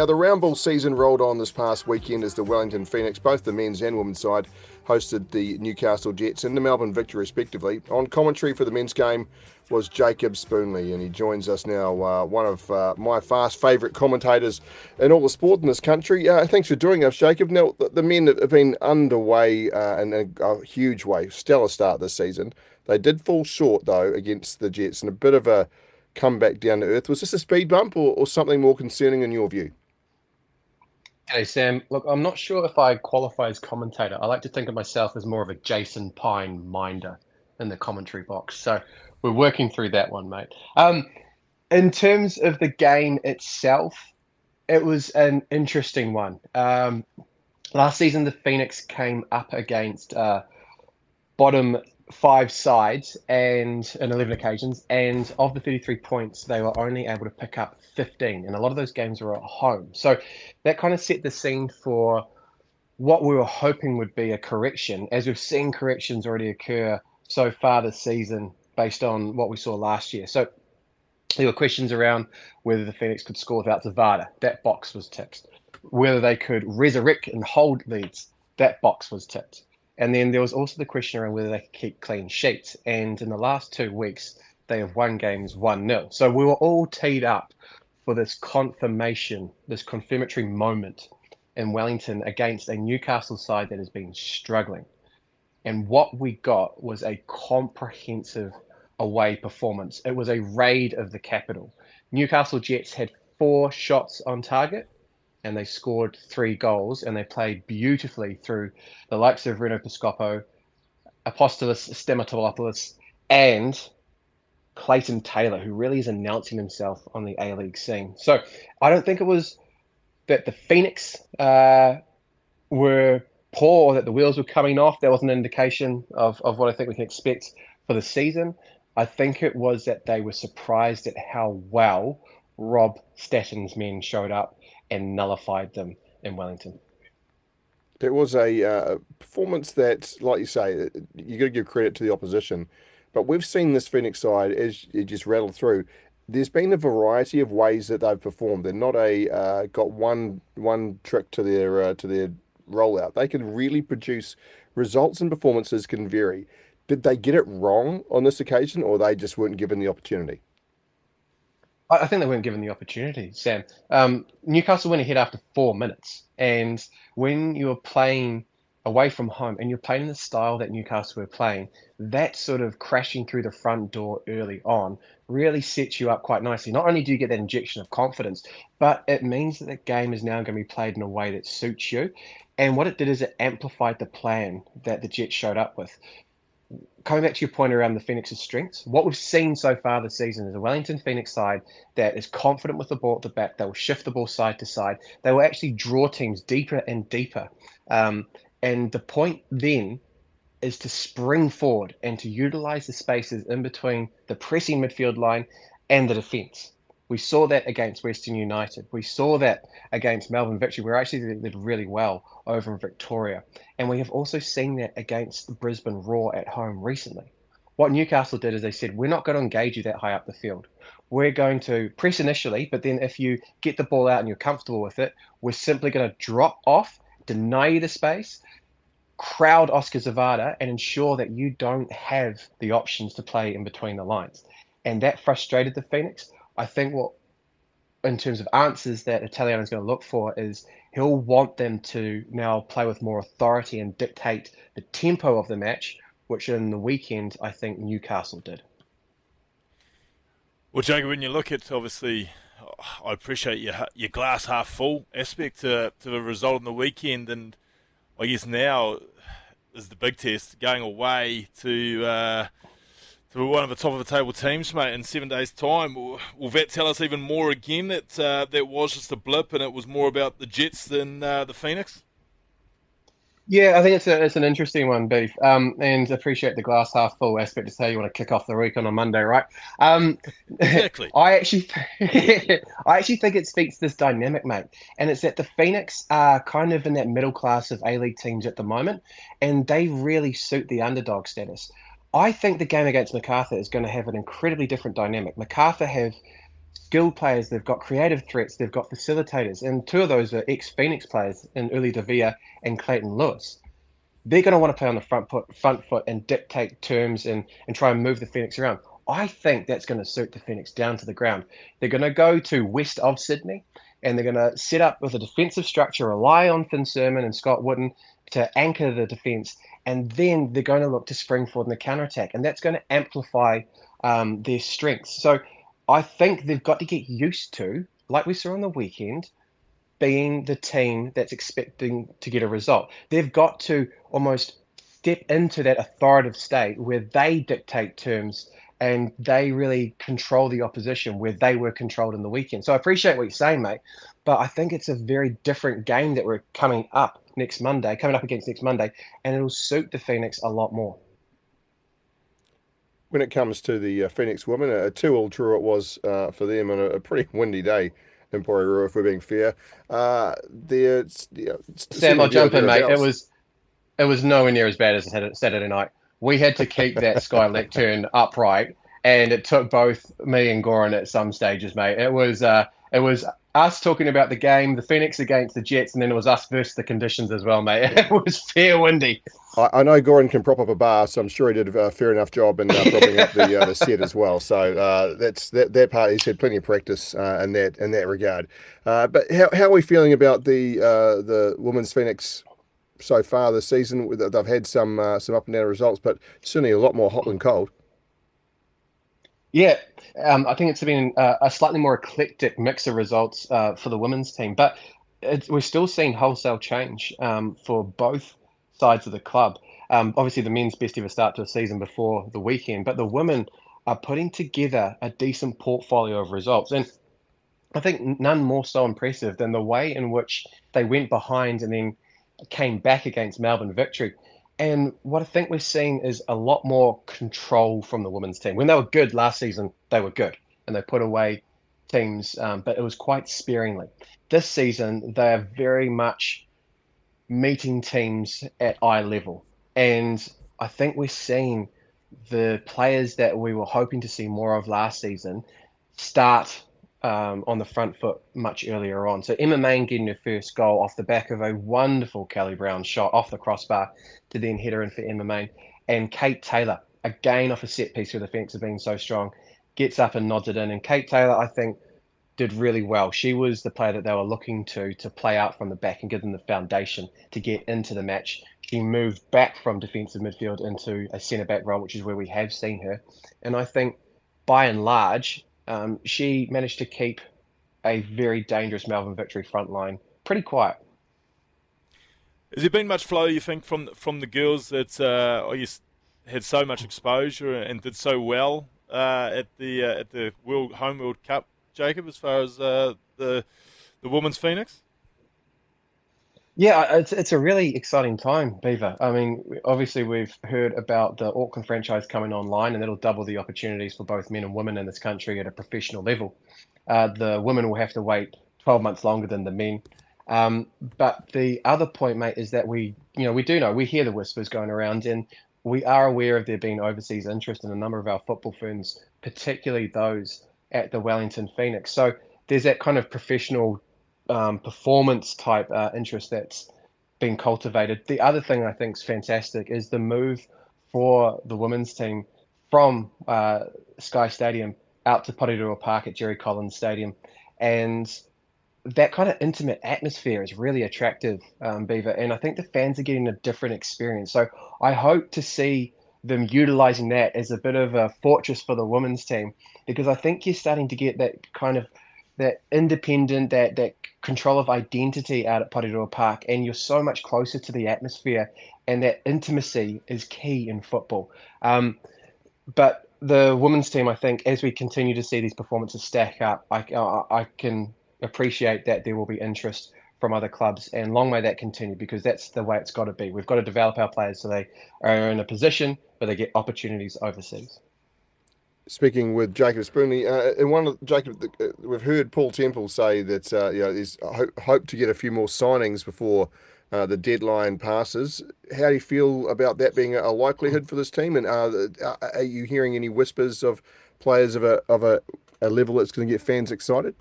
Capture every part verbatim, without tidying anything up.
Now, the round ball season rolled on this past weekend as the Wellington Phoenix, both the men's and women's side, hosted the Newcastle Jets and the Melbourne Victory, respectively. On commentary for the men's game was Jacob Spoonley, and he joins us now, uh, one of uh, my fast favourite commentators in all the sport in this country. Uh, thanks for doing us, Jacob. Now, the, the men have been underway uh, in a, a huge way, stellar start this season. They did fall short, though, against the Jets, and a bit of a comeback down to earth. Was this a speed bump or, or something more concerning in your view? Hey Sam, look, I'm not sure if I qualify as commentator. I like to think of myself as more of a Jason Pine minder in the commentary box. So we're working through that one, mate. Um, in terms of the game itself, it was an interesting one. Um, last season, the Phoenix came up against uh, bottom five sides and in eleven occasions. And of the thirty-three points, they were only able to pick up fifteen. And a lot of those games were at home. So that kind of set the scene for what we were hoping would be a correction, as we've seen corrections already occur so far this season based on what we saw last year. So there were questions around whether the Phoenix could score without Zavada. That box was ticked. Whether they could resurrect and hold leads. That box was ticked. And then there was also the question around whether they could keep clean sheets. And in the last two weeks, they have won games one nil. So we were all teed up for this confirmation, this confirmatory moment in Wellington against a Newcastle side that has been struggling. And what we got was a comprehensive away performance. It was a raid of the capital. Newcastle Jets had four shots on target, and they scored three goals, and they played beautifully through the likes of Reno Piscopo, Apostolos Stematopoulos, and Clayton Taylor, who really is announcing himself on the A-League scene. So I don't think it was that the Phoenix uh, were poor or that the wheels were coming off. That was an indication of, of what I think we can expect for the season. I think it was that they were surprised at how well Rob Statton's men showed up and nullified them in Wellington. It was a uh, performance that, like you say, you got to give credit to the opposition. But we've seen this Phoenix side, as you just rattled through, there's been a variety of ways that they've performed. They're not a uh, got one one trick to their uh, to their rollout. They can really produce results, and performances can vary. Did they get it wrong on this occasion, or they just weren't given the opportunity? I think they weren't given the opportunity, Sam. Um, Newcastle went ahead after four minutes. And when you're playing away from home and you're playing the style that Newcastle were playing, that sort of crashing through the front door early on really sets you up quite nicely. Not only do you get that injection of confidence, but it means that the game is now going to be played in a way that suits you. And what it did is it amplified the plan that the Jets showed up with. Coming back to your point around the Phoenix's strengths, what we've seen so far this season is a Wellington Phoenix side that is confident with the ball at the back. They will shift the ball side to side. They will actually draw teams deeper and deeper. Um, and the point then is to spring forward and to utilise the spaces in between the pressing midfield line and the defence. We saw that against Western United. We saw that against Melbourne Victory. We actually did really well over in Victoria. And we have also seen that against Brisbane Roar at home recently. What Newcastle did is they said, we're not going to engage you that high up the field. We're going to press initially, but then if you get the ball out and you're comfortable with it, we're simply going to drop off, deny you the space, crowd Oscar Zavada, and ensure that you don't have the options to play in between the lines. And that frustrated the Phoenix. I think what in terms of answers that Italiano is going to look for is he'll want them to now play with more authority and dictate the tempo of the match, which in the weekend, I think Newcastle did. Well, Jacob, when you look at, obviously, I appreciate your your glass half full aspect to, to the result in the weekend, and I guess now is the big test, going away to uh, to one of the top of the table teams, mate, in seven days' time. Will, will that tell us even more again that uh, that was just a blip and it was more about the Jets than uh, the Phoenix? Yeah, I think it's a, it's an interesting one, Beef, um, and appreciate the glass half full aspect. It's how you want to kick off the week on a Monday, right? Um, exactly. I actually, I actually think it speaks to this dynamic, mate, and it's that the Phoenix are kind of in that middle class of A-League teams at the moment, and they really suit the underdog status. I think the game against MacArthur is going to have an incredibly different dynamic. MacArthur have skilled players, they've got creative threats, they've got facilitators, and two of those are ex-Phoenix players in Uli De Villa and Clayton Lewis. They're going to want to play on the front foot, front foot and dictate terms and, and try and move the Phoenix around. I think that's going to suit the Phoenix down to the ground. They're going to go to west of Sydney, and they're going to set up with a defensive structure, rely on Finn Sermon and Scott Wooden to anchor the defence, and then they're going to look to spring forward in the counter-attack, and that's going to amplify um, their strengths. So I think they've got to get used to, like we saw on the weekend, being the team that's expecting to get a result. They've got to almost step into that authoritative state where they dictate terms and they really control the opposition where they were controlled in the weekend. So I appreciate what you're saying, mate, but I think it's a very different game that we're coming up next Monday, coming up against next Monday, and it'll suit the Phoenix a lot more. When it comes to the uh, Phoenix women, a two-all draw it was uh, for them on a, a pretty windy day in Porirua, if we're being fair. Uh, there, you know, Sam, I'll jump in, mate. Else. It was it was nowhere near as bad as Saturday night. We had to keep that sky lectern upright, and it took both me and Goran at some stages, mate. It was uh, it was us talking about the game, the Phoenix against the Jets, and then it was us versus the conditions as well, mate. It was fair windy. I know Goran can prop up a bar, so I'm sure he did a fair enough job in uh, propping up the, uh, the set as well. So uh, that's that, that part. He's had plenty of practice uh, in that in that regard. Uh, but how how are we feeling about the uh, the women's Phoenix so far this season? They've had some uh, some up and down results, but certainly a lot more hot than cold. Yeah, um, I think it's been a, a slightly more eclectic mix of results uh, for the women's team, but it's, we're still seeing wholesale change um, for both sides of the club. Um, obviously, the men's best ever start to a season before the weekend, but the women are putting together a decent portfolio of results. And I think none more so impressive than the way in which they went behind and then came back against Melbourne Victory. And what I think we're seeing is a lot more control from the women's team. When they were good last season, they were good, and they put away teams, um, but it was quite sparingly. This season, they are very much meeting teams at eye level. And I think we're seeing the players that we were hoping to see more of last season start um, on the front foot much earlier on. So Emma Main getting her first goal off the back of a wonderful Kelly Brown shot off the crossbar to then header in for Emma Main. And Kate Taylor, again off a set piece where the Phoenix have been so strong, gets up and nods it in. And Kate Taylor, I think, did really well. She was the player that they were looking to to play out from the back and give them the foundation to get into the match. She moved back from defensive midfield into a centre-back role, which is where we have seen her. And I think, by and large, um, she managed to keep a very dangerous Melbourne Victory front line pretty quiet. Has there been much flow, you think, from from the girls that uh, had so much exposure and did so well uh, at the uh, at the World Home World Cup, Jacob, as far as uh, the the women's Phoenix? Yeah, it's it's a really exciting time, Beaver. I mean, obviously we've heard about the Auckland franchise coming online, and that'll double the opportunities for both men and women in this country at a professional level. Uh, the women will have to wait twelve months longer than the men. Um, but the other point, mate, is that we, you know, we do know, we hear the whispers going around, and we are aware of there being overseas interest in a number of our football firms, particularly those at the Wellington Phoenix. So there's that kind of professional um, performance type uh, interest that's been cultivated. The other thing I think is fantastic is the move for the women's team from uh, Sky Stadium out to Porirua Park at Jerry Collins Stadium. And that kind of intimate atmosphere is really attractive, um, Beaver. And I think the fans are getting a different experience. So I hope to see them utilising that as a bit of a fortress for the women's team, because I think you're starting to get that kind of that independent, that that control of identity out at Porirua Park, and you're so much closer to the atmosphere, and that intimacy is key in football. Um, but the women's team, I think, as we continue to see these performances stack up, I, I, I can appreciate that there will be interest from other clubs, and long may that continue, because that's the way it's got to be. We've got to develop our players so they are in a position where they get opportunities overseas. Speaking with Jacob Spoonley, uh, and one of Jacob, the, we've heard Paul Temple say that uh, you know there's hope, hope to get a few more signings before uh, the deadline passes. How do you feel about that being a likelihood for this team? And are, are you hearing any whispers of players of a of a, a level that's going to get fans excited?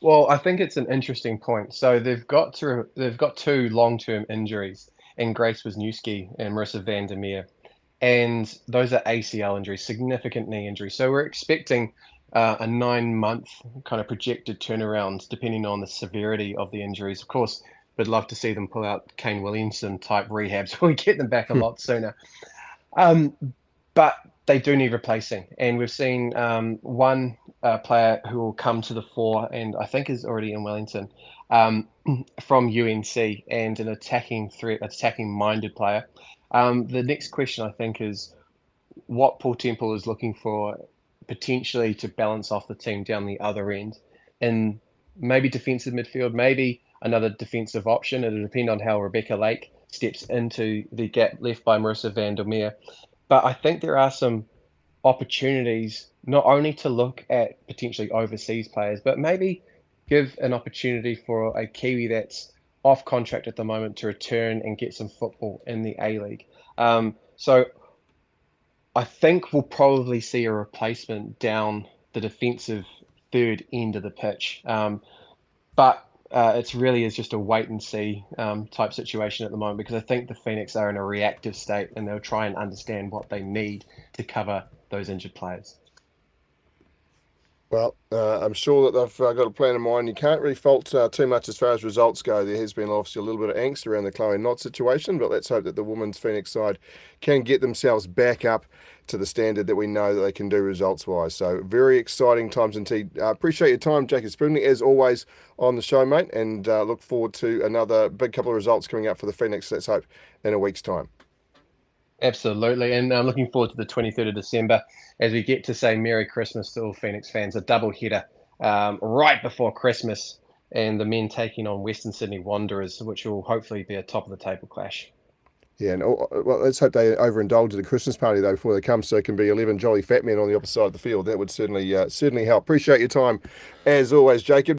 Well, I think it's an interesting point. So they've got to, they've got two long-term injuries in Grace Wisniewski and Marissa Van Der Meer, and those are A C L injuries, significant knee injuries. So we're expecting uh, a nine-month kind of projected turnaround, depending on the severity of the injuries. Of course, we'd love to see them pull out Kane Williamson type rehabs, so we get them back a lot sooner. Um, but they do need replacing, and we've seen um, one uh, player who will come to the fore, and I think is already in Wellington, um, from U N C, and an attacking threat, attacking-minded player. Um, the next question, I think, is what Paul Temple is looking for potentially to balance off the team down the other end, and maybe defensive midfield, maybe another defensive option. It'll depend on how Rebecca Lake steps into the gap left by Marissa Van Der Meer. But I think there are some opportunities not only to look at potentially overseas players, but maybe give an opportunity for a Kiwi that's off contract at the moment to return and get some football in the A-League. Um, so I think we'll probably see a replacement down the defensive third end of the pitch. Um, but uh, it really is just a wait and see um, type situation at the moment, because I think the Phoenix are in a reactive state, and they'll try and understand what they need to cover those injured players. Well, uh, I'm sure that they've uh, got a plan in mind. You can't really fault uh, too much as far as results go. There has been obviously a little bit of angst around the Chloe Knott situation, but let's hope that the women's Phoenix side can get themselves back up to the standard that we know that they can do results-wise. So very exciting times indeed. Uh, appreciate your time, Jacob Spoonley, as always on the show, mate, and uh, look forward to another big couple of results coming up for the Phoenix, let's hope, in a week's time. Absolutely, and I'm looking forward to the twenty-third of December as we get to say Merry Christmas to all Phoenix fans, a double header um, right before Christmas, and the men taking on Western Sydney Wanderers, which will hopefully be a top-of-the-table clash. Yeah, and all, well, let's hope they overindulge at the Christmas party, though, before they come, so it can be eleven jolly fat men on the opposite side of the field. That would certainly, uh, certainly help. Appreciate your time, as always, Jacob.